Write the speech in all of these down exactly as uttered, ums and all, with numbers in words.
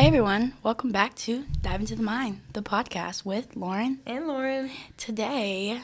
Hey everyone, welcome back to Dive Into The Mind, the podcast with Lauren. And Lauren. Today,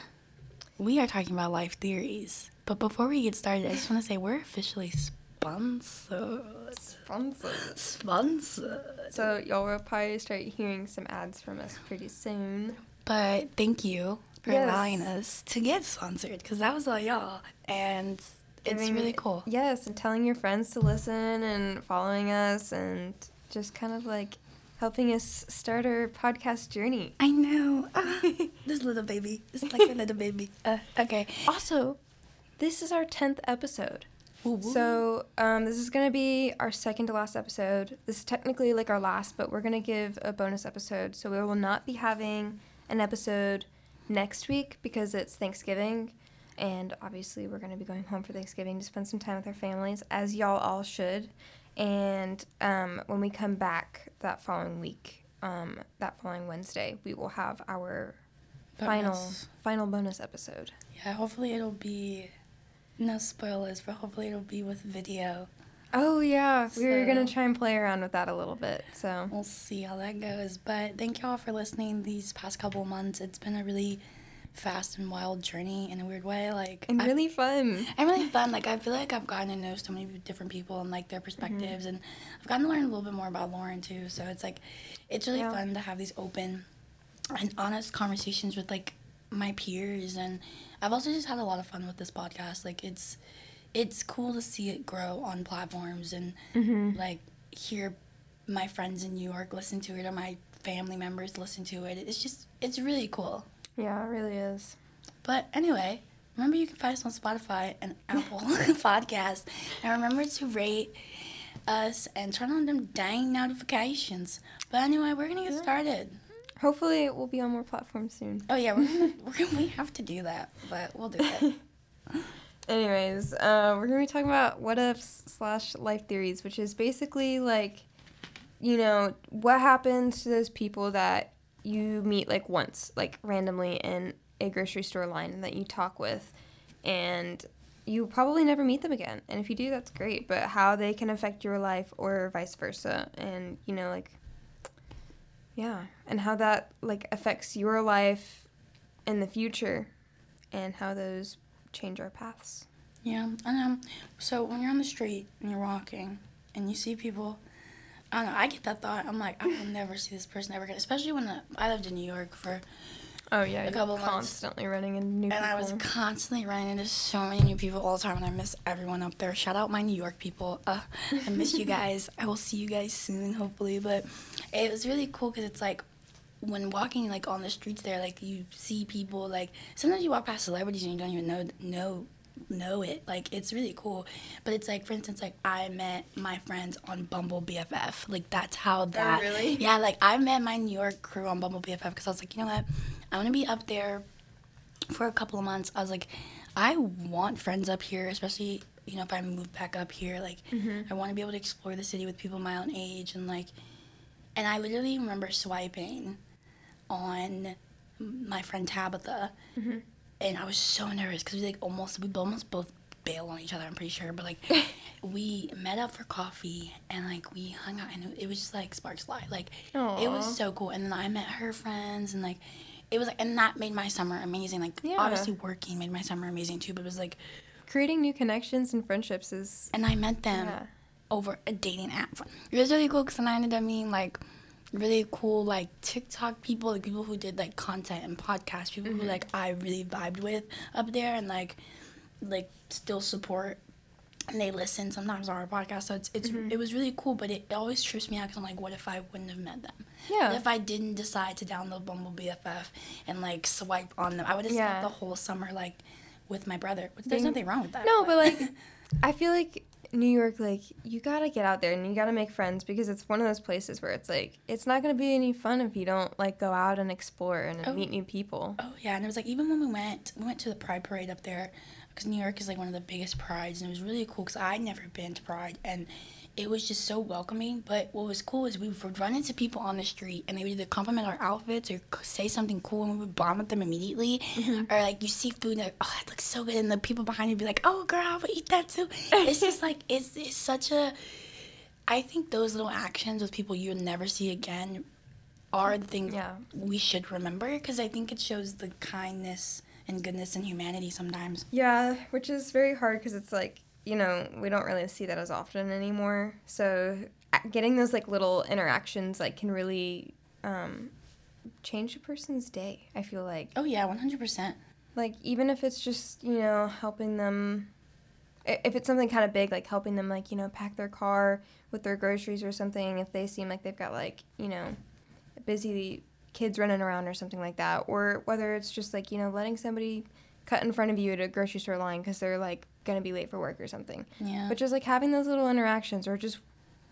we are talking about life theories. But before we get started, I just want to say we're officially sponsored. Sponsored. Sponsored. So y'all will probably start hearing some ads from us pretty soon. But thank you for yes. allowing us to get sponsored, because that was all y'all. And it's I mean, really cool. Yes, and telling your friends to listen and following us and just kind of like helping us start our podcast journey. I know. Uh, this little baby. It's like a little baby. Uh, okay. Also, this is our tenth episode. Ooh, ooh. So um, this is going to be our second to last episode. This is technically like our last, but we're going to give a bonus episode. So we will not be having an episode next week because it's Thanksgiving. And obviously we're going to be going home for Thanksgiving to spend some time with our families, as y'all all should. And um, when we come back that following week, um, that following Wednesday, we will have our bonus. final final bonus episode. Yeah, hopefully it'll be, no spoilers, but hopefully it'll be with video. Oh, yeah. So we were going to try and play around with that a little bit. So we'll see how that goes. But thank you all for listening these past couple of months. It's been a really fast and wild journey in a weird way, like, and really fun and really fun like I feel like I've gotten to know so many different people and like their perspectives, mm-hmm. and I've gotten to learn a little bit more about Lauren too, so it's like it's really yeah. fun to have these open and honest conversations with like my peers. And I've also just had a lot of fun with this podcast. Like it's it's cool to see it grow on platforms and mm-hmm. like hear my friends in New York listen to it or my family members listen to it. It's just it's really cool. Yeah, it really is. But anyway, remember you can find us on Spotify and Apple Podcasts. And remember to rate us and turn on them dang notifications. But anyway, we're going to get started. Hopefully we'll be on more platforms soon. Oh, yeah, we're gonna, we're gonna, we have to do that, but we'll do it. Anyways, uh, we're going to be talking about what-ifs slash life theories, which is basically, like, you know, what happens to those people that you meet like once, like randomly in a grocery store line that you talk with, and you probably never meet them again. And if you do, that's great, but how they can affect your life or vice versa. And, you know, like, yeah. And how that like affects your life in the future and how those change our paths. Yeah. And um, so when you're on the street and you're walking and you see people, I don't know, I get that thought. I'm like, I will never see this person ever again. Especially when the, I lived in New York for oh yeah, a couple months. Constantly running into new and people. And I was constantly running into so many new people all the time, and I miss everyone up there. Shout out my New York people. Uh, I miss you guys. I will see you guys soon, hopefully. But it was really cool because it's like when walking like on the streets there, like you see people. Like sometimes you walk past celebrities and you don't even know know. know it. Like it's really cool. But it's like, for instance, like I met my friends on Bumble B F F. Like that's how that oh, really? Yeah, like I met my New York crew on Bumble B F F because I was like, you know what, I want to be up there for a couple of months. I was like, I want friends up here, especially, you know, if I move back up here, like mm-hmm. I want to be able to explore the city with people my own age. And like, and I literally remember swiping on my friend Tabitha, mm-hmm. and I was so nervous because we like almost we almost both bailed on each other, I'm pretty sure. But like we met up for coffee and like we hung out and it was just like sparks fly. Like aww. It was so cool. And then I met her friends and like it was like, and that made my summer amazing. Like yeah. obviously working made my summer amazing too. But it was like creating new connections and friendships is. And I met them yeah. over a dating app. It was really cool because then I ended up meeting like really cool like TikTok people, like people who did like content and podcasts, people mm-hmm. who like I really vibed with up there and like like still support and they listen sometimes on our podcast. So it's, it's mm-hmm. it was really cool, but it, it always trips me out because I'm like, what if I wouldn't have met them? Yeah. What if I didn't decide to download Bumble B F F and like swipe on them? I would have yeah. spent the whole summer like with my brother. There's Being, nothing wrong with that. No, but, but like I feel like New York, like, you gotta get out there and you gotta make friends because it's one of those places where it's like, it's not gonna be any fun if you don't, like, go out and explore and oh. meet new people. Oh, yeah, and it was like, even when we went, we went to the Pride Parade up there because New York is, like, one of the biggest prides, and it was really cool because I'd never been to Pride, and it was just so welcoming. But what was cool is we would run into people on the street and they would either compliment our outfits or say something cool and we would bond with them immediately. Mm-hmm. Or like you see food and like, oh, that looks so good. And the people behind you would be like, oh, girl, I would eat that too. It's just like, it's, it's such a, I think those little actions with people you'll never see again are the things yeah. we should remember, because I think it shows the kindness and goodness and humanity sometimes. Yeah, which is very hard because it's like, you know, we don't really see that as often anymore. So getting those like little interactions like can really um, change a person's day, I feel like. Oh, yeah, one hundred percent. Like, even if it's just, you know, helping them, if it's something kind of big, like helping them, like, you know, pack their car with their groceries or something, if they seem like they've got, like, you know, busy kids running around or something like that, or whether it's just, like, you know, letting somebody cut in front of you at a grocery store line because they're, like, going to be late for work or something. Yeah. But just, like, having those little interactions, or just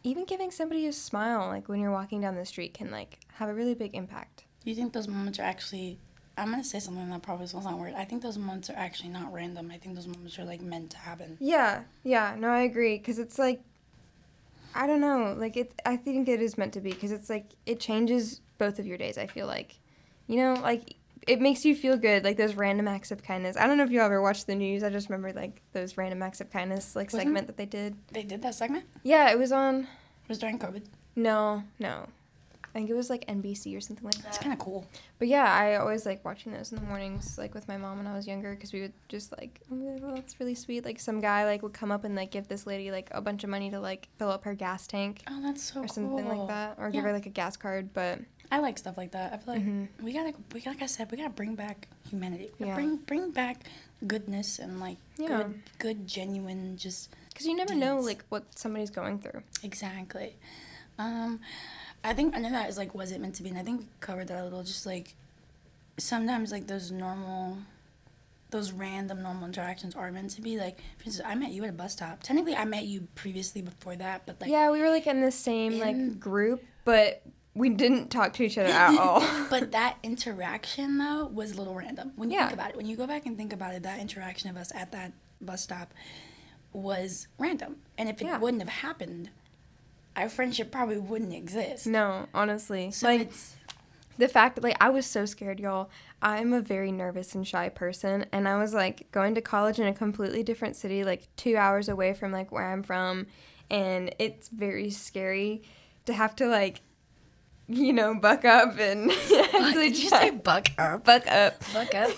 even giving somebody a smile, like, when you're walking down the street can, like, have a really big impact. You think those moments are actually... I'm going to say something that probably sounds not weird. I think those moments are actually not random. I think those moments are, like, meant to happen. Yeah, yeah. No, I agree. Because it's, like, I don't know. Like, it. I think it is meant to be. Because it's, like, it changes both of your days, I feel like. You know, like, it makes you feel good. Like, those random acts of kindness. I don't know if you ever watched the news. I just remember, like, those random acts of kindness, like, Wasn't segment that they did. They did that segment? Yeah, it was on... It was during COVID? No, no. I think it was, like, N B C or something like that. It's kind of cool. But, yeah, I always like watching those in the mornings, like, with my mom when I was younger, because we would just, like, oh, well, that's really sweet. Like, some guy, like, would come up and, like, give this lady, like, a bunch of money to, like, fill up her gas tank. Oh, that's so cool. Or something cool. like that. Or yeah. give her, like, a gas card, but... I like stuff like that. I feel like mm-hmm. we gotta, we gotta, like I said, we gotta bring back humanity. Yeah. Bring bring back goodness and, like, yeah. good, good, genuine, just... Because you never dance. know, like, what somebody's going through. Exactly. Um... I think another that is, like, was it meant to be? And I think we covered that a little, just, like, sometimes, like, those normal, those random normal interactions are meant to be. Like, for instance, I met you at a bus stop. Technically, I met you previously before that, but, like... Yeah, we were, like, in the same, in, like, group, but we didn't talk to each other at all. But that interaction, though, was a little random. When you yeah. think about it, when you go back and think about it, that interaction of us at that bus stop was random. And if it yeah. wouldn't have happened... our friendship probably wouldn't exist. No, honestly. So like, it's... the fact that, like, I was so scared, y'all. I'm a very nervous and shy person, and I was, like, going to college in a completely different city, like, two hours away from, like, where I'm from, and it's very scary to have to, like, you know, buck up and... actually Did you try... say buck up? Buck up. Buck up.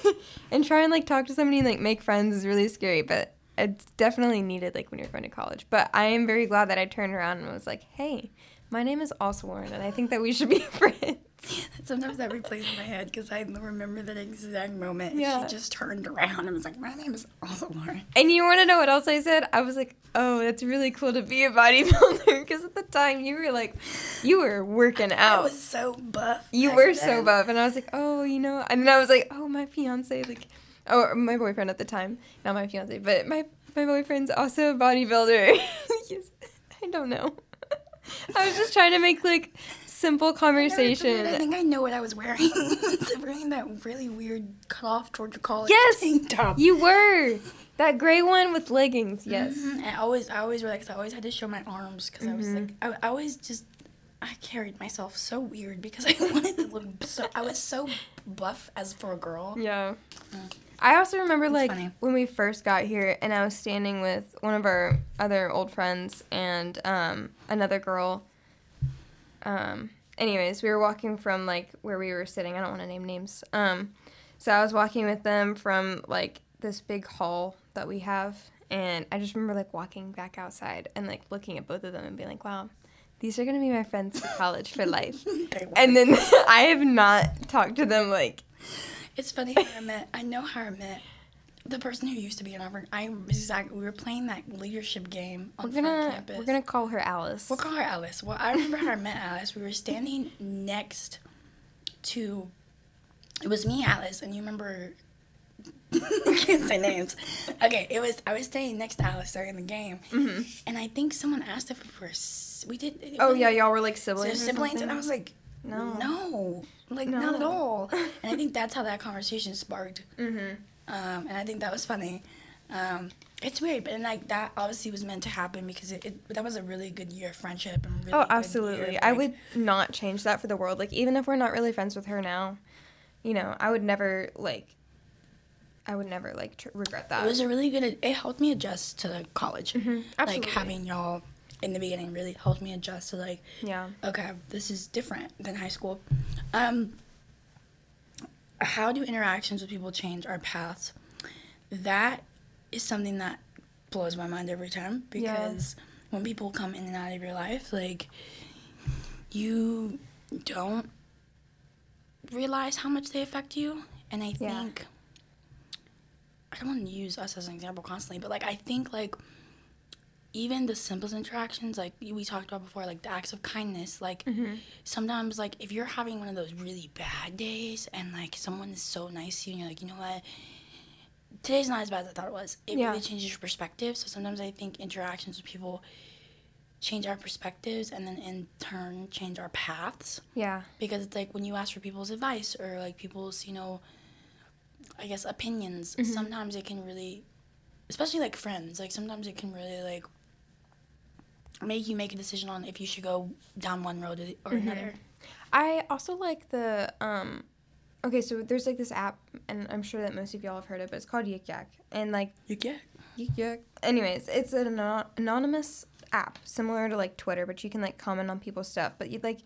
And try and, like, talk to somebody and, like, make friends is really scary, but... it's definitely needed, like, when you're going to college. But I am very glad that I turned around and was like, hey, my name is also Lauren, and I think that we should be friends. Sometimes that replays in my head because I remember that exact moment. Yeah. She just turned around and was like, my name is also Lauren. And you want to know what else I said? I was like, oh, that's really cool to be a bodybuilder, because at the time you were, like, you were working out. I was so buff. You were then. so buff. And I was like, oh, you know. And then I was like, oh, my fiance, like. Oh, my boyfriend at the time. Not my fiancé, but my, my boyfriend's also a bodybuilder. Yes. I don't know. I was just trying to make, like, simple conversation. I, I think I know what I was wearing. I was wearing that really weird cut-off Georgia College yes, tank top. You were. That gray one with leggings, yes. Mm-hmm. I always I always relaxed. I always had to show my arms because mm-hmm. I was, like, I, I always just... I carried myself so weird because I wanted to look so... I was so buff as for a girl. Yeah. Mm. I also remember, it's like, funny. when we first got here, and I was standing with one of our other old friends and um, another girl. Um, anyways, we were walking from, like, where we were sitting. I don't want to name names. Um, so I was walking with them from, like, this big hall that we have, and I just remember, like, walking back outside and, like, looking at both of them and being like, wow, these are going to be my friends for college for life. And then I have not talked to them, like... It's funny how I met. I know how I met the person who used to be in our room. I exactly. We were playing that leadership game on we're gonna, campus. We're gonna call her Alice. We'll call her Alice. Well, I remember how I met Alice. We were standing next to. It was me, Alice, and you remember. I can't say names. Okay, it was. I was standing next to Alice during the game, mm-hmm. and I think someone asked if we were. We did. It, oh yeah, y'all were like siblings. So siblings, and I was like. No. No. Like, no. Not at all. And I think that's how that conversation sparked. Mm-hmm. Um, and I think that was funny. Um, it's weird, but, and, like, that obviously was meant to happen because it, it that was a really good year of friendship. And really oh, absolutely. Of, like, I would not change that for the world. Like, even if we're not really friends with her now, you know, I would never, like, I would never, like, tr- regret that. It was a really good, it helped me adjust to college. Mm-hmm. Absolutely. Like, having y'all. in the beginning really helped me adjust to, like, yeah, okay, this is different than high school. Um, how do interactions with people change our paths? That is something that blows my mind every time, because yeah. when people come in and out of your life, like, you don't realize how much they affect you. And I yeah. think, I don't want to use us as an example constantly, but, like, I think, like, even the simplest interactions, like, we talked about before, like, the acts of kindness, like, mm-hmm. sometimes, like, if you're having one of those really bad days and, like, someone is so nice to you and you're like, you know what, today's not as bad as I thought it was. It yeah. really changes your perspective. So sometimes I think interactions with people change our perspectives and then in turn change our paths. Yeah. Because it's like when you ask for people's advice or like people's, you know, I guess opinions, mm-hmm. sometimes it can really, especially like friends, like sometimes it can really like make you make a decision on if you should go down one road or mm-hmm. another. I also like the, um, okay, so there's, like, this app, and I'm sure that most of y'all have heard of it, but it's called Yik Yak. And, like... Yik Yak? Yik Yak. Anyways, it's an anon- anonymous app, similar to, like, Twitter, but you can, like, comment on people's stuff. But, you like,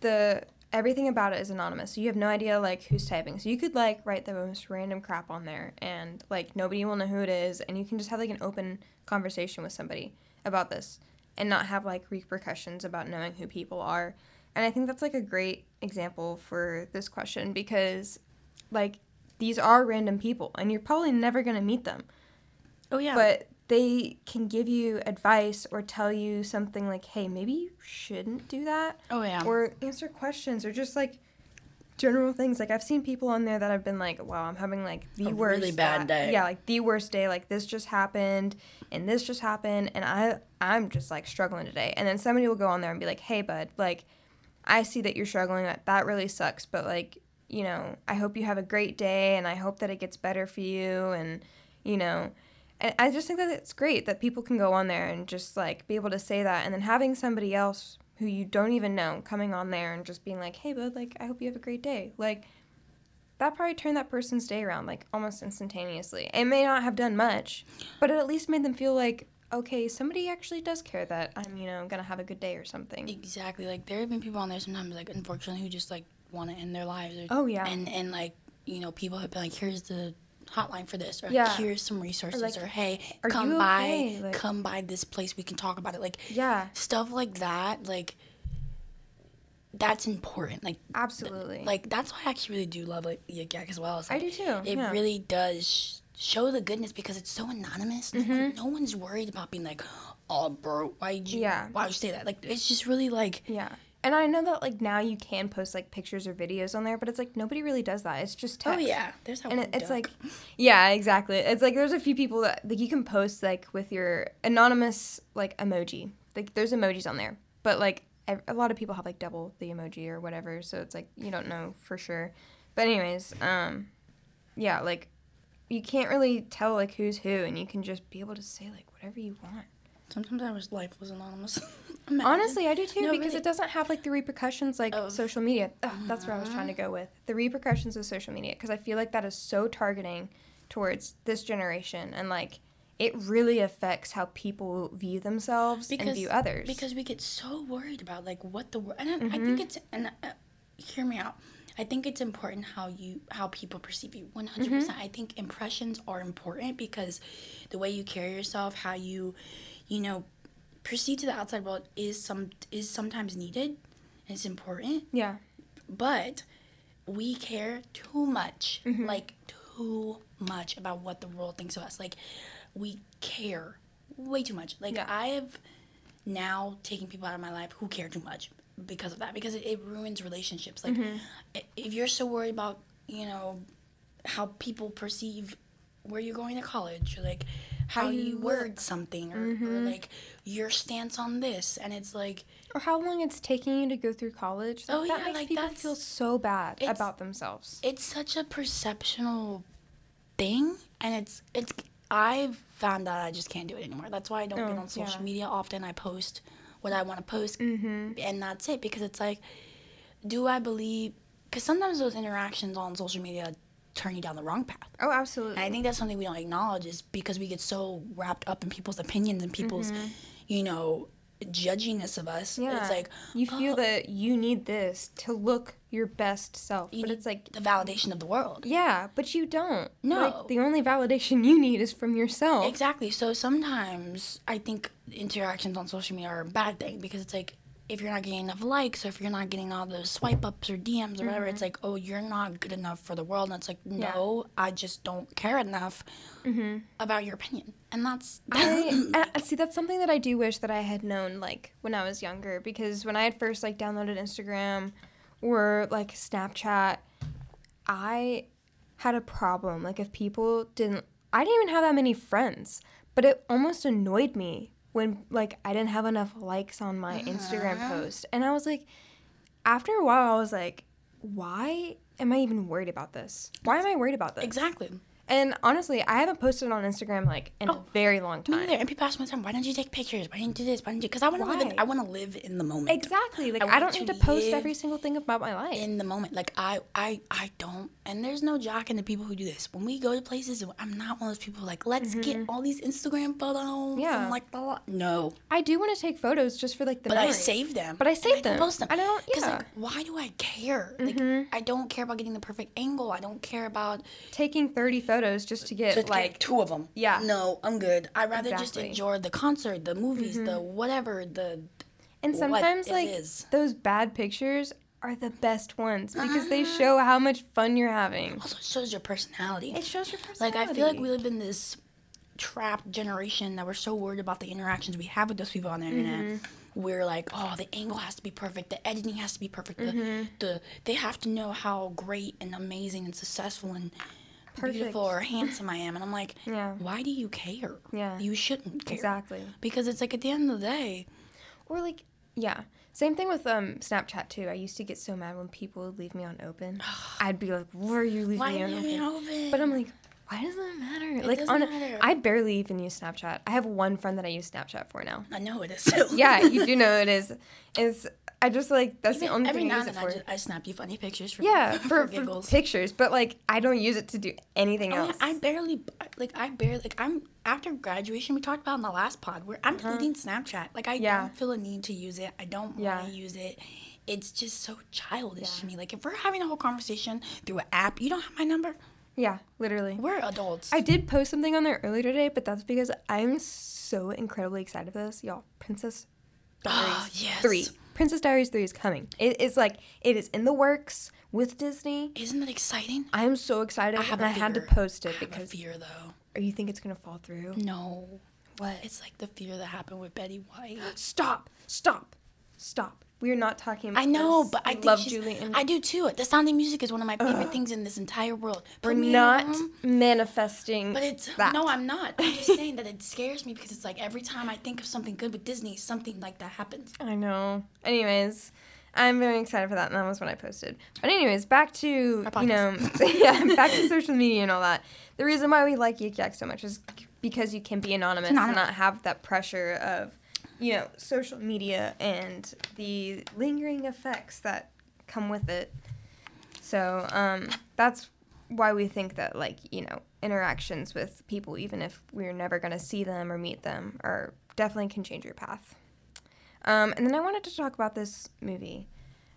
the... Everything about it is anonymous, so you have no idea, like, who's typing. So you could, like, write the most random crap on there, and, like, nobody will know who it is, and you can just have, like, an open conversation with somebody about this and not have, like, repercussions about knowing who people are. And I think that's, like, a great example for this question because, like, these are random people, and you're probably never going to meet them. Oh, yeah. But they can give you advice or tell you something like, hey, maybe you shouldn't do that. Oh, yeah. Or answer questions or just, like, general things. Like, I've seen people on there that have been like, wow, I'm having, like, the a worst. really bad day. Yeah, like, the worst day. Like, this just happened, and this just happened, and I, I'm just, like, struggling today. And then somebody will go on there and be like, hey, bud, like, I see that you're struggling. That really sucks. But, like, you know, I hope you have a great day, and I hope that it gets better for you. And, you know, and I just think that it's great that people can go on there and just, like, be able to say that. And then having somebody else who you don't even know coming on there and just being like, hey, bud, like, I hope you have a great day. Like, that probably turned that person's day around, like, almost instantaneously. It may not have done much, but it at least made them feel like, okay, somebody actually does care that I'm, you know, gonna have a good day or something. Exactly. Like, there have been people on there sometimes, like, unfortunately, who just, like, want to end their lives. Or, oh, yeah. And, and, like, you know, people have been like, here's the hotline for this, or yeah. here's some resources, or, like, or hey, come by, okay? like, come by this place, we can talk about it. Like, yeah. stuff like that, like, that's important. Like, absolutely. Th- like, that's why I actually really do love, like, Yik Yak as well. It's, like, I do, too. It yeah. really does sh- show the goodness because it's so anonymous. Mm-hmm. Like, no one's worried about being, like, oh, bro, why'd you, yeah. why'd you say that? Like, it's just really, like... Yeah. And I know that, like, now you can post, like, pictures or videos on there, but it's, like, nobody really does that. It's just text. Oh, yeah. There's that and one And it, it's, like... Yeah, exactly. It's, like, there's a few people that, like, you can post, like, with your anonymous, like, emoji. Like, there's emojis on there. But, like, a lot of people have, like, double the emoji or whatever, so it's, like, you don't know for sure. But anyways, um, yeah, like... You can't really tell, like, who's who, and you can just be able to say, like, whatever you want. Sometimes I wish life was anonymous. Honestly, I do, too, no, because really. It doesn't have, like, the repercussions, like, of social media. Ugh, uh-huh. That's what I was trying to go with. The repercussions of social media, because I feel like that is so targeting towards this generation, and, like, it really affects how people view themselves because, and view others. Because we get so worried about, like, what the world... And I, mm-hmm. I think it's... and uh, hear me out. I think it's important how you how people perceive you, one hundred percent. Mm-hmm. I think impressions are important because the way you carry yourself, how you, you know, perceive to the outside world is some is sometimes needed and it's important. Yeah. But we care too much, mm-hmm. like too much about what the world thinks of us. Like, we care way too much. Like, yeah. I have now taken people out of my life who care too much. Because of that, because it, it ruins relationships. Like, mm-hmm. if you're so worried about, you know, how people perceive where you're going to college, or, like, how, how you, you word something, or, mm-hmm. or, like, your stance on this, and it's, like... Or how long it's taking you to go through college. Like, oh, that yeah, makes like, people that's, feel so bad about themselves. It's such a perceptional thing, and it's... it's I've found that I just can't do it anymore. That's why I don't oh, get on social yeah. media often. I post... what I want to post, mm-hmm. and that's it, because it's like, do I believe, because sometimes those interactions on social media turn you down the wrong path. Oh, absolutely. And I think that's something we don't acknowledge, is because we get so wrapped up in people's opinions and people's, mm-hmm. you know, judginess of us. Yeah. It's like you feel oh, that you need this to look your best self. You but need it's like the validation of the world. Yeah, but you don't. No. Like, the only validation you need is from yourself. Exactly. So sometimes I think interactions on social media are a bad thing, because it's like, if you're not getting enough likes, or if you're not getting all those swipe ups or D Ms or whatever, mm-hmm. it's like, oh, you're not good enough for the world. And it's like, no, yeah. I just don't care enough mm-hmm. about your opinion. And that's... I, I see, that's something that I do wish that I had known, like, when I was younger. Because when I had first, like, downloaded Instagram or, like, Snapchat, I had a problem. Like, if people didn't... I didn't even have that many friends. But it almost annoyed me when, like, I didn't have enough likes on my uh-huh. Instagram post. And I was like, after a while, I was like, why am I even worried about this? Why am I worried about this? Exactly. And honestly, I haven't posted on Instagram, like, in oh, a very long time. Me neither. And people ask me all the time, why don't you take pictures? Why didn't you do this? Why didn't you? Because I want to live in, I want to live in the moment. Exactly. Like, I, I don't need to post every single thing about my life. In the moment. Like, I, I, I don't. And there's no jocking to people who do this. When we go to places, I'm not one of those people who, like, let's mm-hmm. get all these Instagram photos. Yeah. And, like, blah, blah. No. I do want to take photos just for, like, the But memory. I save them. But I save and them. I don't post them. I don't, yeah. Because, like, why do I care? Mm-hmm. Like, I don't care about getting the perfect angle. I don't care about taking thirty photos. Photos just to get, just like, get two of them. Yeah. No, I'm good. I'd rather exactly. just enjoy the concert, the movies, mm-hmm. the whatever, the And sometimes, like, is. Those bad pictures are the best ones because uh-huh. they show how much fun you're having. Also, it shows your personality. It shows your personality. Like, I feel like we live in this trapped generation that we're so worried about the interactions we have with those people on the mm-hmm. internet. We're like, oh, the angle has to be perfect. The editing has to be perfect. Mm-hmm. The, the They have to know how great and amazing and successful and... Perfect. Beautiful or handsome I am, and I'm like, yeah. why do you care? Yeah, you shouldn't care. Exactly, because it's like at the end of the day, or like, yeah, same thing with um Snapchat too. I used to get so mad when people would leave me on open. I'd be like, why are you leaving why me on open? open? But I'm like, why does that matter? It like, doesn't on, matter. I barely even use Snapchat. I have one friend that I use Snapchat for now. I know it is. So. Yeah, you do know it is. Is. I just, like, that's even the only thing I use it for. Every now and then I snap you funny pictures for Yeah, for, for giggles. For pictures, but, like, I don't use it to do anything else. I, I barely, like, I barely, like, I'm, after graduation, we talked about in the last pod, where I'm uh-huh. deleting Snapchat. Like, I yeah. don't feel a need to use it. I don't yeah. want to use it. It's just so childish yeah. to me. Like, if we're having a whole conversation through an app, you don't have my number. Yeah, literally. We're adults. I did post something on there earlier today, but that's because I'm so incredibly excited for this. Y'all, Princess Diaries oh, yes. three. Princess Diaries three is coming. It is like, it is in the works with Disney. Isn't that exciting? I am so excited. I have and a I fear. had to post it I have because. I fear though. Or you think it's going to fall through? No. What? It's like the fear that happened with Betty White. Stop. Stop. Stop. We're not talking about I know, this. but I, I think love Julie. And I do too. The Sound of Music is one of my favorite Ugh. things in this entire world. Put We're not manifesting But it's that. No, I'm not. I'm just saying that it scares me because it's like every time I think of something good with Disney, something like that happens. I know. Anyways, I'm very excited for that, and that was what I posted. But anyways, back to, you know, yeah, back to social media and all that. The reason why we like Yik Yak so much is because you can be anonymous and not have that pressure of, you know, social media and the lingering effects that come with it. So um, that's why we think that, like, you know, interactions with people, even if we're never going to see them or meet them, are definitely can change your path. Um, and then I wanted to talk about this movie.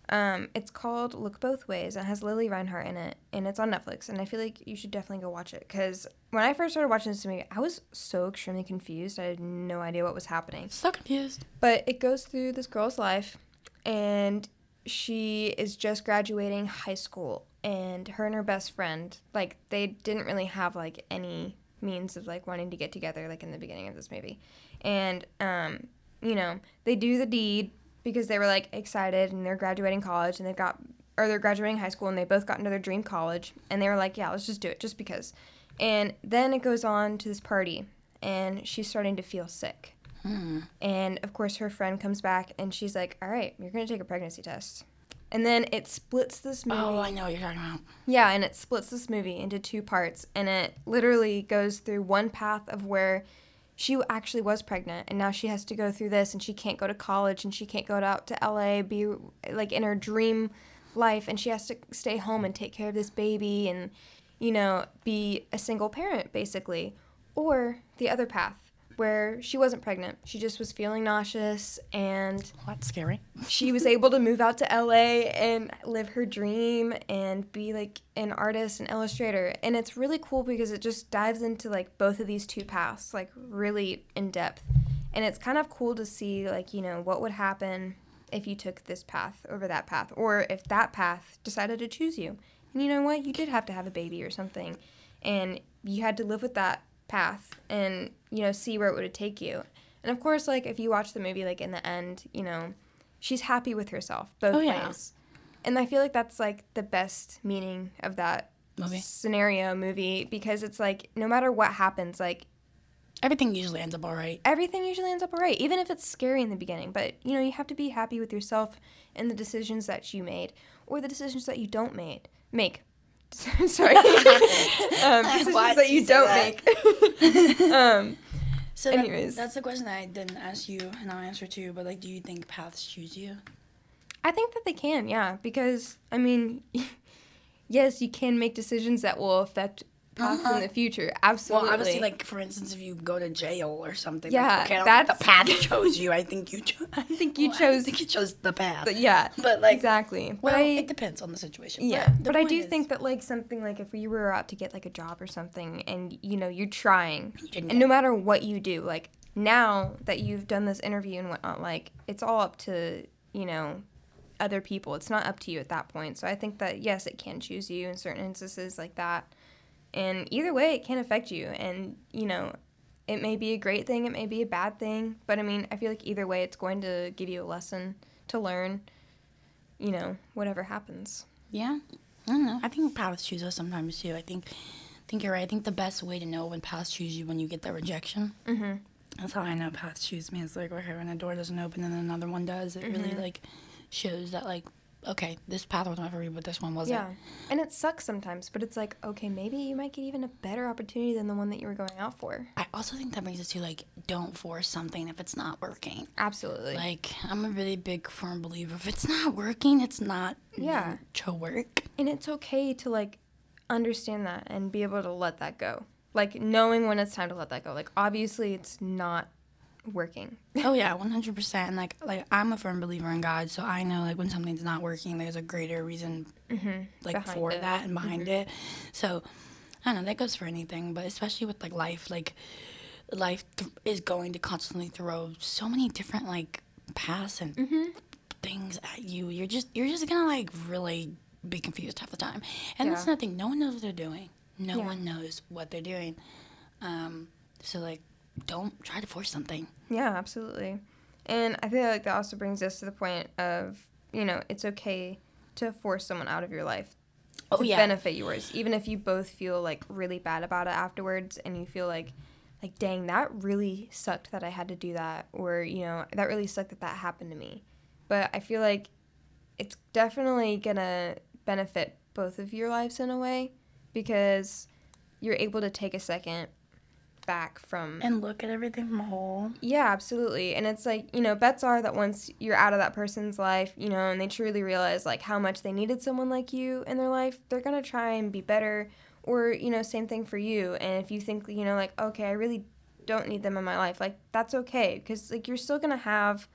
Um, it's called Look Both Ways. It has Lily Reinhart in it, and it's on Netflix. And I feel like you should definitely go watch it, because when I first started watching this movie, I was so extremely confused. I had no idea what was happening. So confused. But it goes through this girl's life, and she is just graduating high school, and her and her best friend, like, they didn't really have, like, any means of, like, wanting to get together, like, in the beginning of this movie. And, um, you know, they do the deed, because they were, like, excited, and they're graduating college, and they've got, or they're graduating high school, and they both got into their dream college, and they were like, yeah, let's just do it, just because. And then it goes on to this party, and she's starting to feel sick. Hmm. And, of course, her friend comes back, and she's like, all right, you're going to take a pregnancy test. And then it splits this movie. Oh, I know what you're talking about. Yeah, and it splits this movie into two parts, and it literally goes through one path of where she actually was pregnant, and now she has to go through this, and she can't go to college, and she can't go out to L A, be, like, in her dream life, and she has to stay home and take care of this baby and, you know, be a single parent, basically. Or the other path, where she wasn't pregnant. She just was feeling nauseous, and... That's scary. She was able to move out to L A and live her dream and be, like, an artist and illustrator. And it's really cool because it just dives into, like, both of these two paths, like, really in depth. And it's kind of cool to see, like, you know, what would happen if you took this path over that path, or if that path decided to choose you. And you know what? You did have to have a baby or something, and you had to live with that path and, you know, see where it would take you. And, of course, like, if you watch the movie, like, in the end, you know, she's happy with herself both oh, yeah. ways. And I feel like that's, like, the best meaning of that movie. scenario movie because it's, like, no matter what happens, like... Everything usually ends up all right. Everything usually ends up all right, even if it's scary in the beginning. But, you know, you have to be happy with yourself and the decisions that you made or the decisions that you don't made, make. Sorry. um, decisions that you, you don't that. make. um, so that, anyways. That's the question that I didn't ask you and I'll answer too, but, like, do you think paths choose you? I think that they can, yeah, because, I mean, yes, you can make decisions that will affect paths uh-huh. in the future, absolutely. Well, obviously, like, for instance, if you go to jail or something, yeah, like, okay, I don't think the path chose you. I think you chose. I think you well, chose. I think you chose the path. But yeah, but like exactly. Well, I, it depends on the situation. Yeah, but, but I do is, think that, like, something like if you were out to get, like, a job or something, and you know you're trying, you didn't and no matter what you do, like now that you've done this interview and whatnot, like it's all up to you know other people. It's not up to you at that point. So I think that yes, it can choose you in certain instances like that. And either way, it can affect you. And, you know, it may be a great thing, it may be a bad thing. But, I mean, I feel like either way, it's going to give you a lesson to learn, you know, whatever happens. Yeah. I don't know. I think paths choose us sometimes, too. I think I think you're right. I think the best way to know when paths choose you when you get that rejection. Mm-hmm. That's how I know paths choose me. It's like, okay, when a door doesn't open and another one does, it mm-hmm. really, like, shows that, like, okay, this path was not for you, but this one wasn't. Yeah, and it sucks sometimes, but it's like, okay, maybe you might get even a better opportunity than the one that you were going out for. I also think that brings us to, like, don't force something if it's not working. Absolutely. Like, I'm a really big, firm believer. If it's not working, it's not yeah. to work. And it's okay to, like, understand that and be able to let that go. Like, knowing when it's time to let that go. Like, obviously, it's not working. Oh yeah, one hundred percent. And like like I'm a firm believer in God, so I know, like, when something's not working, there's a greater reason mm-hmm. like behind for it. that and behind mm-hmm. it. So I don't know, that goes for anything, but especially with like life like life th- is going to constantly throw so many different like paths and mm-hmm. things at you. You're just you're just gonna like really be confused half the time, and yeah. that's nothing. No one knows what they're doing. No yeah. one knows what they're doing. Um so like don't try to force something. Yeah, absolutely. And I feel like that also brings us to the point of, you know, it's okay to force someone out of your life oh, to yeah. benefit yours, even if you both feel, like, really bad about it afterwards and you feel like, like, dang, that really sucked that I had to do that, or, you know, that really sucked that that happened to me. But I feel like it's definitely going to benefit both of your lives in a way because you're able to take a second back from and look at everything from a whole yeah absolutely. And it's like, you know, bets are that once you're out of that person's life, you know, and they truly realize like how much they needed someone like you in their life, they're gonna try and be better, or, you know, same thing for you. And if you think, you know, like, okay, I really don't need them in my life, like that's okay, because like you're still gonna have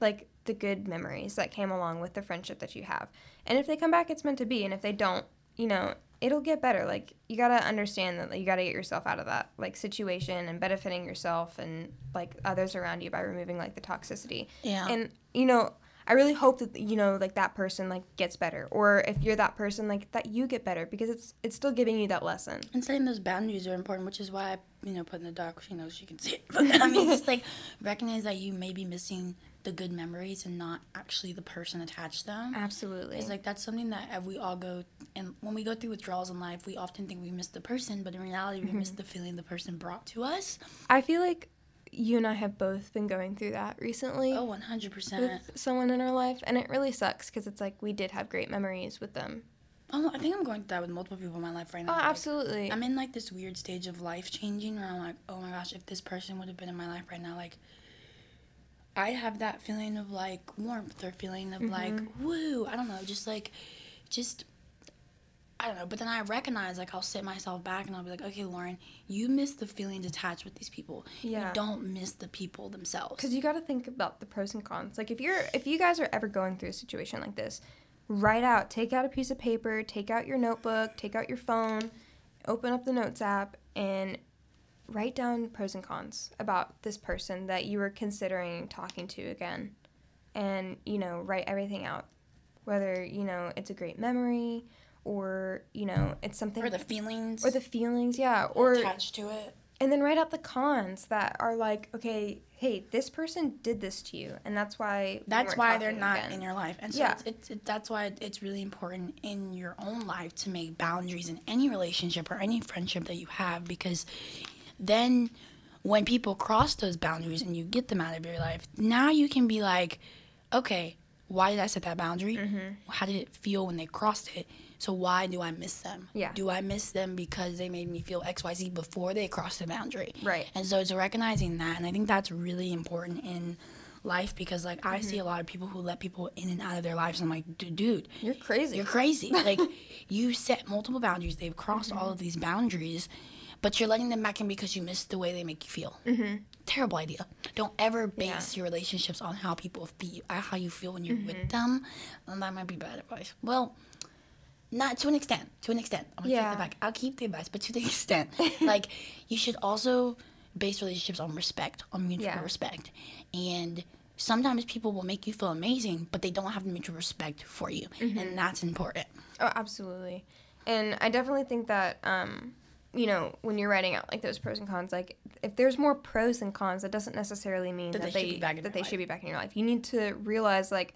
like the good memories that came along with the friendship that you have. And if they come back, it's meant to be, and if they don't, you know, it'll get better. Like, you got to understand that, like, you got to get yourself out of that, like, situation and benefiting yourself and, like, others around you by removing, like, the toxicity. Yeah. And, you know, I really hope that, you know, like, that person, like, gets better. Or if you're that person, like, that you get better, because it's it's still giving you that lesson. And setting those boundaries are important, which is why I, you know, put in the doc, she knows she can see it. But, I mean, just, like, recognize that you may be missing the good memories and not actually the person attached to them. Absolutely. It's like that's something that we all go, and when we go through withdrawals in life, we often think we miss the person, but in reality we mm-hmm. miss the feeling the person brought to us. I feel like you and I have both been going through that recently. Oh, one hundred percent. With someone in our life, and it really sucks because it's like we did have great memories with them. Oh, I think I'm going through that with multiple people in my life right now. Oh, like, absolutely. I'm in like this weird stage of life changing where I'm like, oh my gosh, if this person would have been in my life right now, like I have that feeling of, like, warmth or feeling of, mm-hmm. like, woo, I don't know, just, like, just I don't know, but then I recognize, like, I'll sit myself back and I'll be like, okay, Lauren, you miss the feelings attached with these people. Yeah. You don't miss the people themselves. Because you got to think about the pros and cons. Like, if you're, if you guys are ever going through a situation like this, write out, take out a piece of paper, take out your notebook, take out your phone, open up the Notes app, and write down pros and cons about this person that you were considering talking to again. And, you know, write everything out. Whether, you know, it's a great memory, or, you know, it's something... Or the feelings. Or the feelings, yeah. Or attached to it. And then write out the cons that are like, okay, hey, this person did this to you, and that's why... That's why they're not again. in your life. And so yeah. it's, it's, it, that's why it's really important in your own life to make boundaries in any relationship or any friendship that you have, because then when people cross those boundaries and you get them out of your life, now you can be like, okay, why did I set that boundary? Mm-hmm. How did it feel when they crossed it? So why do I miss them? Yeah. Do I miss them because they made me feel X, Y, Z before they crossed the boundary? Right. And so it's recognizing that, and I think that's really important in life, because, like, mm-hmm. I see a lot of people who let people in and out of their lives, and I'm like, dude. You're crazy. You're crazy. Like, you set multiple boundaries. They've crossed mm-hmm. all of these boundaries, but you're letting them back in because you miss the way they make you feel. Mm-hmm. Terrible idea. Don't ever base yeah. your relationships on how people feel, how you feel when you're mm-hmm. with them. And that might be bad advice. Well, not to an extent. To an extent. I'm gonna yeah. take that back. I'll keep the advice, but to the extent. Like, you should also base relationships on respect, on mutual yeah. respect. And sometimes people will make you feel amazing, but they don't have the mutual respect for you. Mm-hmm. And that's important. Oh, absolutely. And I definitely think that... Um, you know, when you're writing out, like, those pros and cons, like, if there's more pros and cons, that doesn't necessarily mean that, that they, should be, back in that they should be back in your life. You need to realize, like,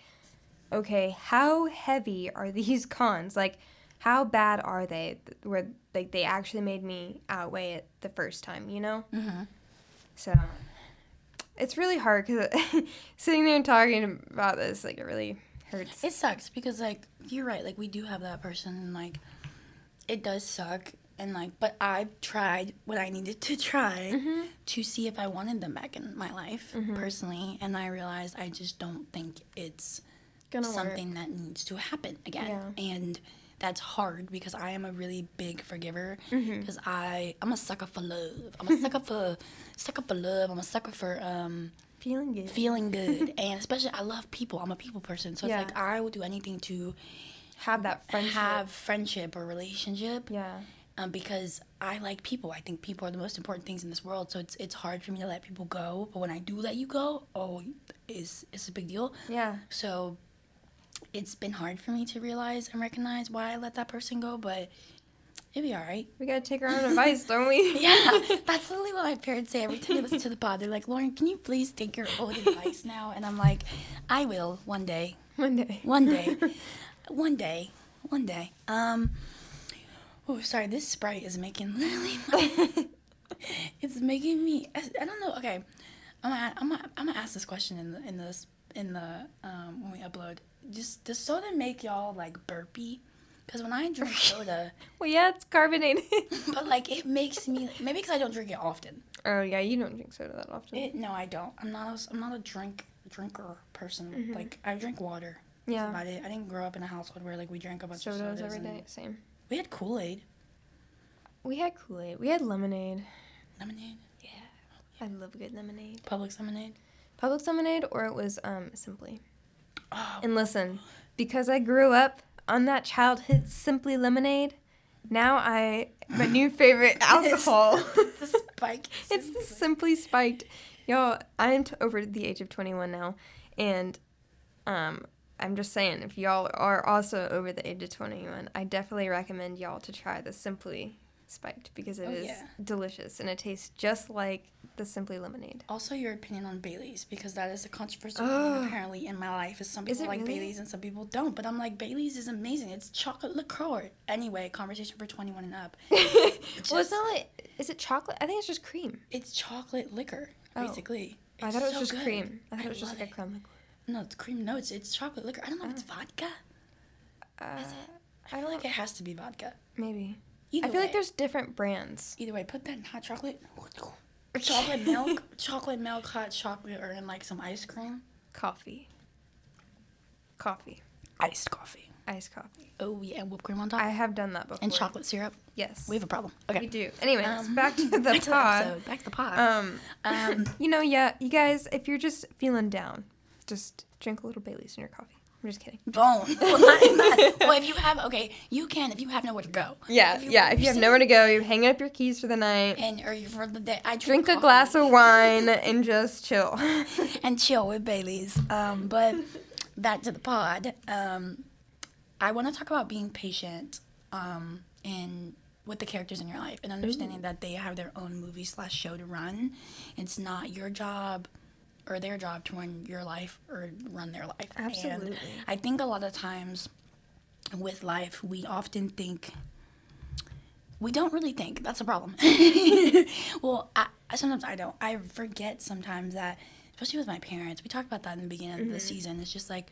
okay, how heavy are these cons? Like, how bad are they where, like, they actually made me outweigh it the first time, you know? Mm-hmm. So, it's really hard because sitting there and talking about this, like, it really hurts. It sucks because, like, you're right. Like, we do have that person, and, like, it does suck. And, like, but I've tried what I needed to try mm-hmm. to see if I wanted them back in my life, mm-hmm. personally. And I realized I just don't think it's Gonna something work. that needs to happen again. Yeah. And that's hard because I am a really big forgiver. Because mm-hmm. I, I'm a sucker for love. I'm a sucker for sucker for love. I'm a sucker for um, feeling good. Feeling good. And especially I love people. I'm a people person. So yeah. it's like I will do anything to have that friendship. Have friendship or relationship. Yeah. Um, because I like people. I think people are the most important things in this world, so it's it's hard for me to let people go. But when I do let you go, oh, it's, it's a big deal. Yeah. So it's been hard for me to realize and recognize why I let that person go, but it'll be all right. We got to take our own advice, don't we? Yeah. That's literally what my parents say every time they listen to the pod. They're like, Lauren, can you please take your own advice now? And I'm like, I will one day. One day. One day. One day. One day. Um... Oh, sorry, this Sprite is making literally my, it's making me, I don't know, okay, I'm gonna, I'm gonna, I'm gonna ask this question in the, in this, in the, um, when we upload, just, does soda make y'all, like, burpy? Because when I drink soda. Well, yeah, it's carbonated. But, like, it makes me, maybe because I don't drink it often. Oh, yeah, you don't drink soda that often. It, no, I don't. I'm not a, I'm not a drink, drinker person. Mm-hmm. Like, I drink water. Yeah. That's about it. I didn't grow up in a household where, like, we drank a bunch Sodas of sodas. Sodas every day, same. We had Kool-Aid. We had Kool-Aid. We had lemonade. Lemonade? Yeah. yeah. I love good lemonade. Publix lemonade? Publix lemonade, or it was um, Simply. Oh. And listen, because I grew up on that childhood Simply lemonade, now I, my new favorite alcohol. It's the, the spike. It's Simply. the Simply Spiked. Y'all, I'm t- over the age of twenty-one now, and um... I'm just saying, if y'all are also over the age of twenty-one, I definitely recommend y'all to try the Simply Spiked because it oh, is yeah. delicious, and it tastes just like the Simply lemonade. Also, your opinion on Bailey's, because that is a controversial oh. thing apparently in my life. Is some people is like really? Bailey's and some people don't, but I'm like, Bailey's is amazing. It's chocolate liqueur. Anyway, conversation for twenty-one and up. Just, well, it's not like, is it chocolate? I think it's just cream. It's chocolate liquor, basically. Oh. I thought it was so just good. cream. I thought I it was just like it. a crumb liqueur. No, it's cream. No, it's it's chocolate liquor. I don't know if it's uh, vodka. Uh, Is it? I feel I like it has to be vodka. Maybe. Either I feel way. like there's different brands. Either way, put that in hot chocolate. Chocolate milk. Chocolate milk, hot chocolate, or in like some ice cream. Coffee. Coffee. Iced coffee. iced coffee. Oh, yeah, whipped cream on top. I have done that before. And chocolate syrup. Yes. We have a problem. Okay. We do. Anyways, um, back to the back pod. To the back to the pod. Um, um, you know, yeah, you guys, if you're just feeling down, just drink a little Bailey's in your coffee. I'm just kidding. Don't. Well, if you have, okay, you can if you have nowhere to go. Yeah, if you, yeah. If you have nowhere to go, you're hanging up your keys for the night. And or for the day. I drink, drink a glass of wine and just chill. And chill with Bailey's. Um, but back to the pod. Um, I want to talk about being patient um, and with the characters in your life and understanding Ooh. That they have their own movie slash show to run. It's not your job or their job to run your life or run their life. Absolutely. And I think a lot of times with life, we often think, we don't really think. That's a problem. Well, I, sometimes I don't. I forget sometimes that, especially with my parents, we talked about that in the beginning mm-hmm. of the season. It's just like,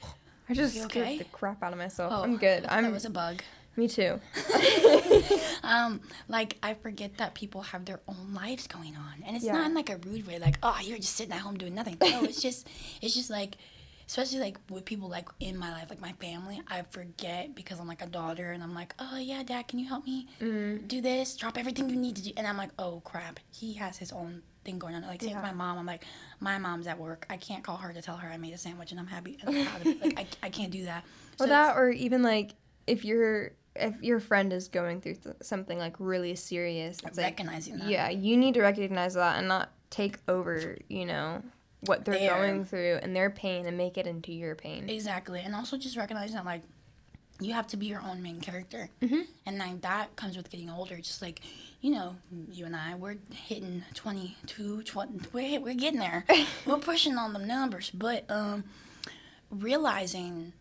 I just scared okay? the crap out of myself. Oh, I'm good. I'm, that was a bug. Me too. um, like, I forget that people have their own lives going on. And it's yeah. not in, like, a rude way, like, oh, you're just sitting at home doing nothing. No, it's just, it's just, like, especially, like, with people, like, in my life, like, my family, I forget because I'm, like, a daughter. And I'm like, oh, yeah, Dad, can you help me mm. do this? Drop everything you need to do. And I'm like, oh, crap. He has his own thing going on. Like, same yeah. with my mom. I'm like, my mom's at work. I can't call her to tell her I made a sandwich and I'm happy. I'm proud of it. Like, I, I can't do that. Well, so that or even, like, if you're... If your friend is going through th- something, like, really serious. It's Recognizing like, that. Yeah, you need to recognize that and not take over, you know, what they're Their. going through and their pain and make it into your pain. Exactly. And also just recognize that, like, you have to be your own main character. Mm-hmm. And, like, that comes with getting older. Just, like, you know, you and I, we're hitting twenty-two, twenty, we're, we're getting there. We're pushing on the numbers. But um, realizing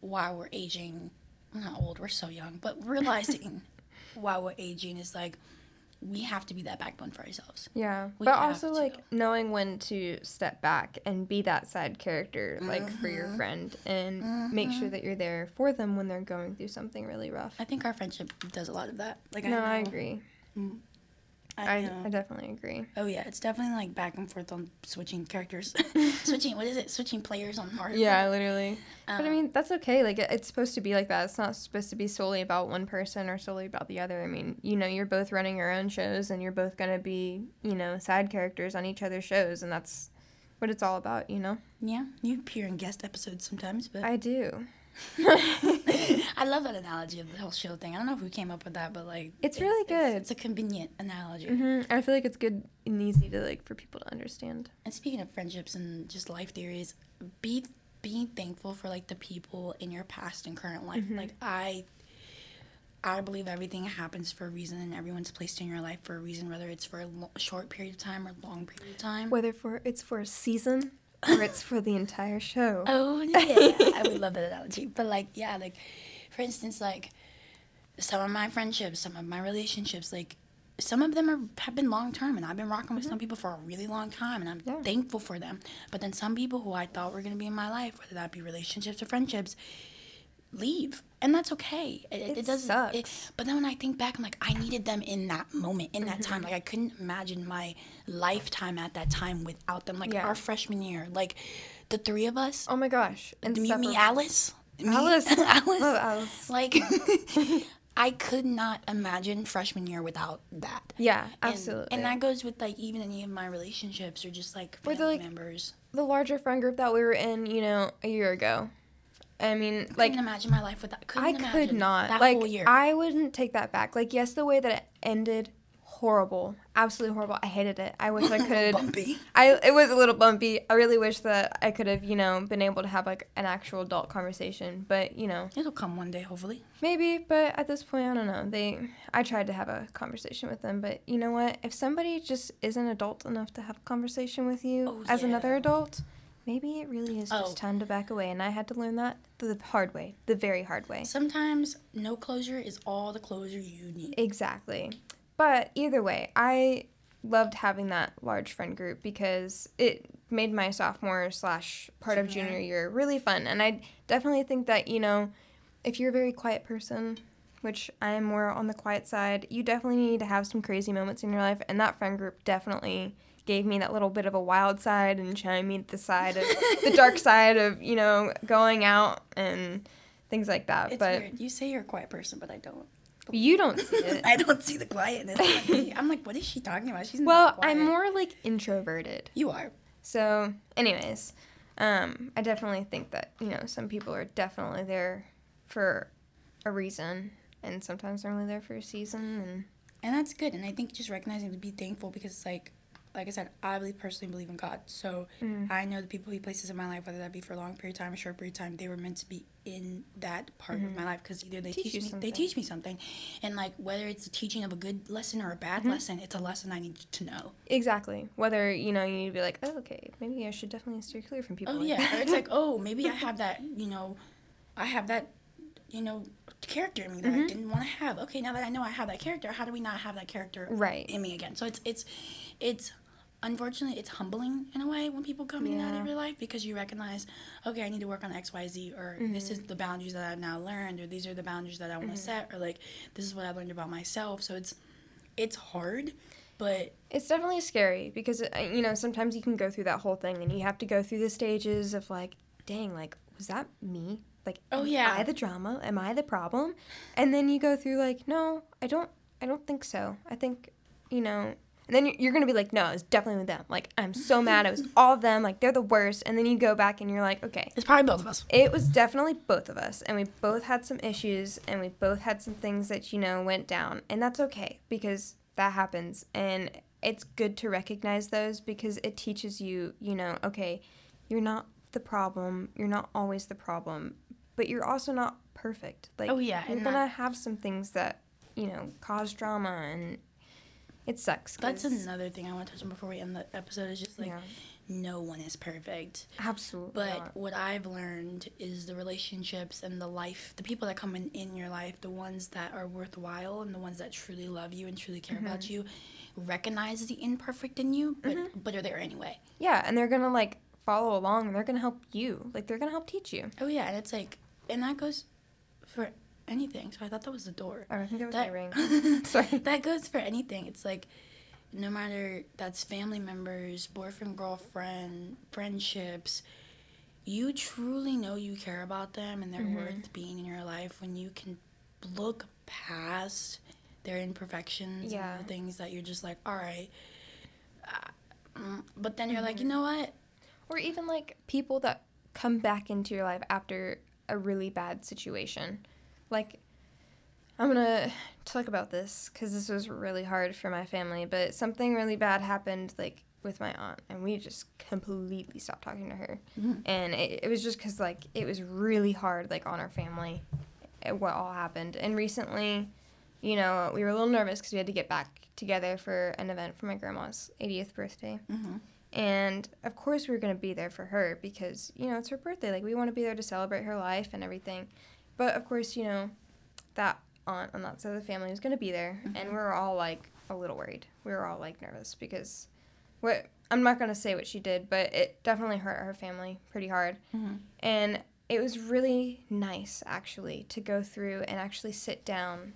why we're aging... We're not old, we're so young, but realizing while we're aging is like we have to be that backbone for ourselves. Yeah, we but also to. like knowing when to step back and be that side character, like mm-hmm. for your friend, and mm-hmm. make sure that you're there for them when they're going through something really rough. I think our friendship does a lot of that. Like, no, I, know. I agree. Mm. I, I, I definitely agree. Oh, yeah. It's definitely, like, back and forth on switching characters. switching, what is it? Switching players on hard. Yeah, literally. Um, but, I mean, that's okay. Like, it, it's supposed to be like that. It's not supposed to be solely about one person or solely about the other. I mean, you know, you're both running your own shows, and you're both going to be, you know, side characters on each other's shows, and that's what it's all about, you know? Yeah. You appear in guest episodes sometimes, but... I do. I love that analogy of the whole show thing. I don't know who came up with that, but like it's, it's really good. It's, it's a convenient analogy. Mm-hmm. I feel like it's good and easy to like for people to understand. And speaking of friendships and just life theories, be being thankful for like the people in your past and current life. Mm-hmm. Like I, I believe everything happens for a reason, and everyone's placed in your life for a reason, whether it's for a lo- short period of time or long period of time. Whether for it's for a season. Or it's for the entire show. Oh, yeah. I would love that analogy. But, like, yeah, like, for instance, like, some of my friendships, some of my relationships, like, some of them are, have been long-term, and I've been rocking with mm-hmm. some people for a really long time, and I'm yeah. thankful for them. But then some people who I thought were going to be in my life, whether that be relationships or friendships, leave. And that's okay. It, it, it doesn't sucks. It, but then when I think back, I'm like, I needed them in that moment, in that mm-hmm. time. Like, I couldn't imagine my lifetime at that time without them. Like, yeah. our freshman year. Like, the three of us. Oh, my gosh. And me, me Alice. Alice. Me, Alice. Love Alice. Like, I could not imagine freshman year without that. Yeah, absolutely. And, and that goes with, like, even any of my relationships or just, like, family the, like, members. The larger friend group that we were in, you know, a year ago. I mean, couldn't like... Couldn't imagine my life without... Couldn't I imagine could not. That like, whole year. I wouldn't take that back. Like, yes, the way that it ended, horrible. Absolutely horrible. I hated it. I wish I could... bumpy. I, it was a little bumpy. I really wish that I could have, you know, been able to have, like, an actual adult conversation. But, you know... It'll come one day, hopefully. Maybe, but at this point, I don't know. They... I tried to have a conversation with them, but you know what? If somebody just isn't adult enough to have a conversation with you oh, as yeah. another adult... Maybe it really is oh. just time to back away, and I had to learn that the hard way, the very hard way. Sometimes no closure is all the closure you need. Exactly. But either way, I loved having that large friend group because it made my sophomore slash part of junior year really fun. And I definitely think that, you know, if you're a very quiet person, which I am more on the quiet side, you definitely need to have some crazy moments in your life, and that friend group definitely... gave me that little bit of a wild side and showing me the side of the dark side of, you know, going out and things like that. It's but weird. You say you're a quiet person, but I don't. You don't see it. I don't see the quietness. I'm like, what is she talking about? She's well, not quiet. I'm more like introverted. You are. So, anyways, um, I definitely think that, you know, some people are definitely there for a reason, and sometimes they're only there for a season. And and that's good. And I think just recognizing to be thankful, because it's like, like I said, I really personally believe in God. So mm. I know the people he places in my life, whether that be for a long period of time, a short period of time, they were meant to be in that part mm-hmm. of my life, because either they teach, teach me, something. they teach me something, and like whether it's the teaching of a good lesson or a bad mm-hmm. lesson, it's a lesson I need to know. Exactly. Whether you know you need to be like, oh, okay, maybe I should definitely steer clear from people. Oh like yeah, that. Or it's like, oh, maybe I have that, you know, I have that, you know, character in me that mm-hmm. I didn't want to have. Okay, now that I know I have that character, how do we not have that character right. in me again? So it's it's it's. Unfortunately, it's humbling in a way when people come yeah. in and out of your life, because you recognize, okay, I need to work on X, Y, Z, or mm-hmm. this is the boundaries that I've now learned, or these are the boundaries that I want to mm-hmm. set, or like this is what I learned about myself. So it's it's hard, but it's definitely scary, because you know sometimes you can go through that whole thing and you have to go through the stages of like, dang, like was that me? Like, oh yeah, am I the drama? Am I the problem? And then you go through like, no, I don't, I don't think so. I think, you know. And then you're going to be like, no, it's definitely with them. Like, I'm so mad. It was all of them. Like, they're the worst. And then you go back and you're like, okay. It's probably both of us. It was definitely both of us. And we both had some issues. And we both had some things that, you know, went down. And that's okay, because that happens. And it's good to recognize those, because it teaches you, you know, okay, you're not the problem. You're not always the problem. But you're also not perfect. Like, oh, yeah. You're going to have some things that, you know, cause drama, and it sucks. That's another thing I want to touch on before we end the episode, is just like yeah. no one is perfect. Absolutely. But not. What I've learned is the relationships and the life, the people that come in, in your life, the ones that are worthwhile and the ones that truly love you and truly care mm-hmm. about you, recognize the imperfect in you, but, mm-hmm. but are there anyway. Yeah, and they're going to like follow along, and they're going to help you. Like they're going to help teach you. Oh, yeah, and it's like, and that goes for anything. So I thought that was the door. Oh, I think that was that, my ring. Sorry. That goes for anything. It's like, no matter that's family members, boyfriend, girlfriend, friendships, you truly know you care about them and they're mm-hmm. worth being in your life when you can look past their imperfections yeah. and the things that you're just like, all right. Uh, but then you're mm-hmm. like, you know what? Or even like people that come back into your life after a really bad situation. Like, I'm going to talk about this because this was really hard for my family, but something really bad happened, like, with my aunt, and we just completely stopped talking to her. Mm-hmm. And it, it was just because, like, it was really hard, like, on our family, what all happened. And recently, you know, we were a little nervous because we had to get back together for an event for my grandma's eightieth birthday. Mm-hmm. And, of course, we were going to be there for her because, you know, it's her birthday. Like, we want to be there to celebrate her life and everything. But, of course, you know, that aunt on that side of the family was going to be there, mm-hmm. and we were all, like, a little worried. We were all, like, nervous because what I'm not going to say what she did, but it definitely hurt her family pretty hard. Mm-hmm. And it was really nice, actually, to go through and actually sit down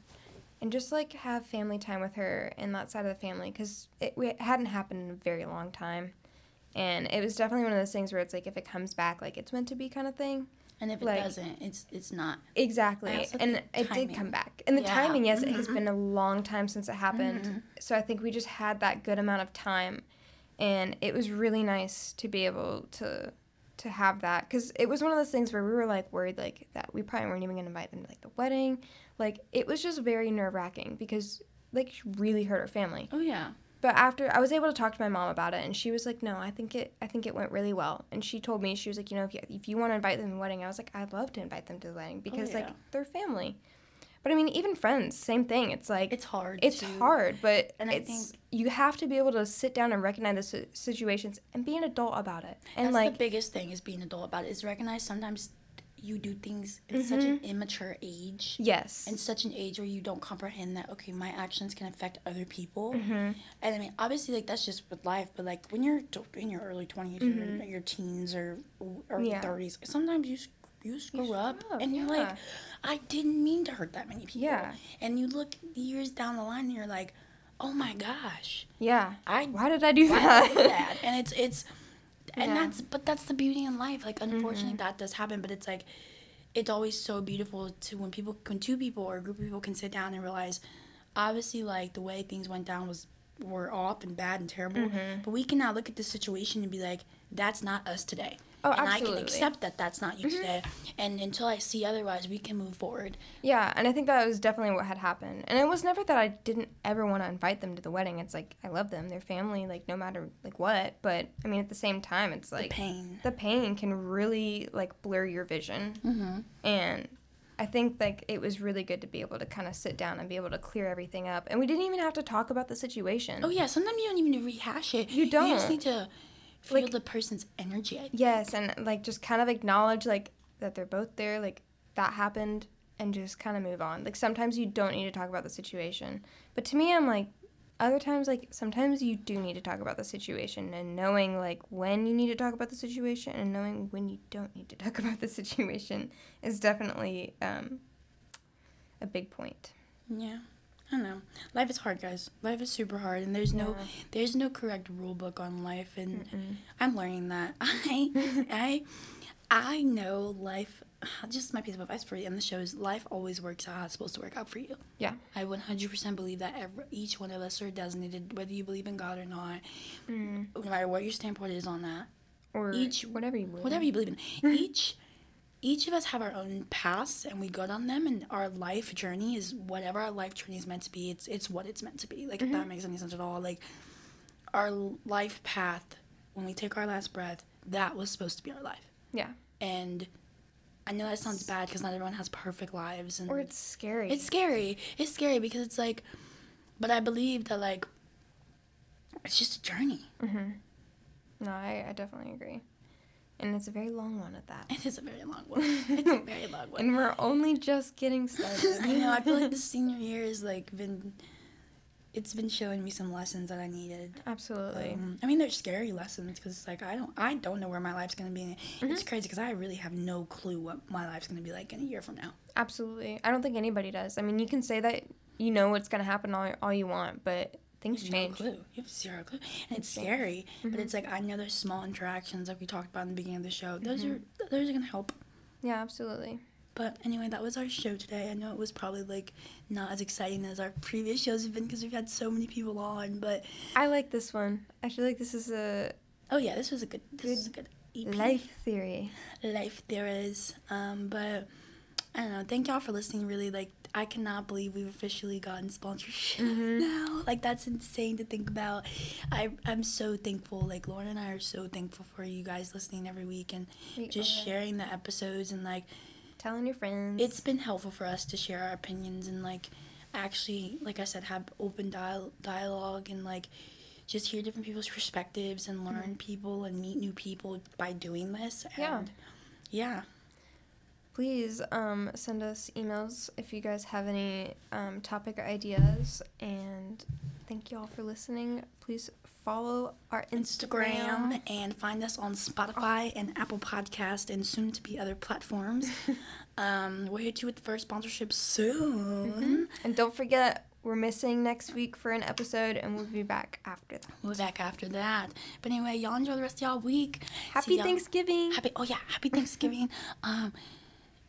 and just, like, have family time with her and that side of the family, because it, it hadn't happened in a very long time. And it was definitely one of those things where it's, like, if it comes back, like, it's meant to be kind of thing. And if it like, doesn't, it's it's not. Exactly. And it did come back. And the yeah. timing, yes, mm-hmm. it has been a long time since it happened. Mm-hmm. So I think we just had that good amount of time. And it was really nice to be able to to have that. Because it was one of those things where we were, like, worried, like, that we probably weren't even going to invite them to, like, the wedding. Like, it was just very nerve-wracking because, like, she really hurt her family. Oh, yeah. But after, I was able to talk to my mom about it, and she was like, no, I think it I think it went really well. And she told me, she was like, you know, if you, if you want to invite them to the wedding, I was like, I'd love to invite them to the wedding because, oh, yeah. like, they're family. But, I mean, even friends, same thing. It's like. It's hard. It's too. hard, but and it's I think you have to be able to sit down and recognize the situations and be an adult about it. And that's like, the biggest thing is being an adult about it, is recognize sometimes you do things at mm-hmm. such an immature age. Yes. And such an age where you don't comprehend that, okay, my actions can affect other people. Mm-hmm. And I mean, obviously, like, that's just with life, but, like, when you're in your early twenties mm-hmm. or your teens or, or yeah. thirties, sometimes you you screw, you screw up, up and yeah. you're like, I didn't mean to hurt that many people. Yeah. And you look years down the line and you're like, oh, my gosh. Yeah. I Why did I do why that? Did I do that? And it's it's... And yeah. that's, but that's the beauty in life. Like, unfortunately, mm-hmm. that does happen. But it's like, it's always so beautiful to when people, when two people or a group of people can sit down and realize, obviously, like, the way things went down was were off and bad and terrible. Mm-hmm. But we can now look at this situation and be like, that's not us today. Oh, and absolutely. I can accept that that's not you mm-hmm. today. And until I see otherwise, we can move forward. Yeah, and I think that was definitely what had happened. And it was never that I didn't ever want to invite them to the wedding. It's like, I love them. They're family, like, no matter, like, what. But, I mean, at the same time, it's like... The pain. The pain can really, like, blur your vision. Mm-hmm. And... I think, like, it was really good to be able to kind of sit down and be able to clear everything up. And we didn't even have to talk about the situation. Oh, yeah. Sometimes you don't even need to rehash it. You don't. You just need to feel, like, the person's energy, I think. Yes, and, like, just kind of acknowledge, like, that they're both there, like, that happened, and just kind of move on. Like, sometimes you don't need to talk about the situation. But to me, I'm like, other times, like, sometimes you do need to talk about the situation, and knowing, like, when you need to talk about the situation and knowing when you don't need to talk about the situation is definitely um, a big point. Yeah. I don't know. Life is hard, guys. Life is super hard, and there's yeah. no there's no correct rule book on life, and Mm-mm. I'm learning that. I, I, I know life... Just my piece of advice for you on the show is life always works out how it's supposed to work out for you. Yeah. I one hundred percent believe that every, each one of us are designated, whether you believe in God or not, mm. no matter what your standpoint is on that. Or each, whatever you believe Whatever you believe in. each, each of us have our own paths, and we go down them, and our life journey is whatever our life journey is meant to be. It's, it's what it's meant to be. Like, mm-hmm. if that makes any sense at all. Like, our life path, when we take our last breath, that was supposed to be our life. Yeah. And... I know that sounds bad because not everyone has perfect lives. And or it's scary. It's scary. It's scary because it's like, but I believe that, like, it's just a journey. Mm-hmm. No, I, I definitely agree. And it's a very long one at that. It is a very long one. It's a very long one. And we're only just getting started. I know. I feel like the senior year has, like, been, it's been showing me some lessons that I needed. Absolutely. Um, I mean, they're scary lessons because it's like I don't, I don't know where my life's gonna be. Mm-hmm. It's crazy because I really have no clue what my life's gonna be like in a year from now. Absolutely. I don't think anybody does. I mean, you can say that you know what's gonna happen all, all you want, but things you have change. No clue. You have zero clue, and it's scary. Mm-hmm. But it's like I know there's small interactions like we talked about in the beginning of the show. Those mm-hmm. are those are gonna help. Yeah, absolutely. But anyway, that was our show today. I know it was probably, like, not as exciting as our previous shows have been because we've had so many people on, but... I like this one. I feel like this is a... Oh, yeah, this was a good this good, was a good E P. Life theory. Life theories. Um, but, I don't know, thank y'all for listening, really. Like, I cannot believe we've officially gotten sponsorship mm-hmm. now. Like, that's insane to think about. I, I'm so thankful. Like, Lauren and I are so thankful for you guys listening every week and we just are. sharing the episodes and, like... telling your friends. It's been helpful for us to share our opinions and, like, actually, like I said, have open dial- dialogue and, like, just hear different people's perspectives and learn mm-hmm. people and meet new people by doing this. And yeah. Yeah. Please um, send us emails if you guys have any um, topic ideas. And thank you all for listening. Please follow our Instagram. Instagram and find us on Spotify and Apple Podcast and soon to be other platforms. um, we'll hit you with the first sponsorship soon. Mm-hmm. And don't forget, we're missing next week for an episode, and we'll be back after that. We'll be back after that. But anyway, y'all enjoy the rest of y'all week. Happy y'all. Thanksgiving. Happy Oh, yeah. Happy Thanksgiving. um,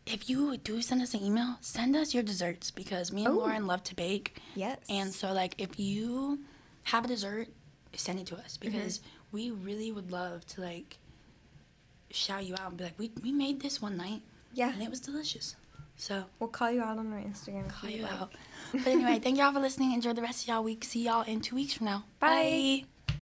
If you do send us an email, send us your desserts because me and Ooh. Lauren love to bake. Yes. And so, like, if you have a dessert, send it to us because mm-hmm. we really would love to, like, shout you out and be like, we we made this one night. Yeah. And it was delicious. So. We'll call you out on our Instagram. Call you like. out. But anyway, thank y'all for listening. Enjoy the rest of y'all week. See y'all in two weeks from now. Bye. Bye.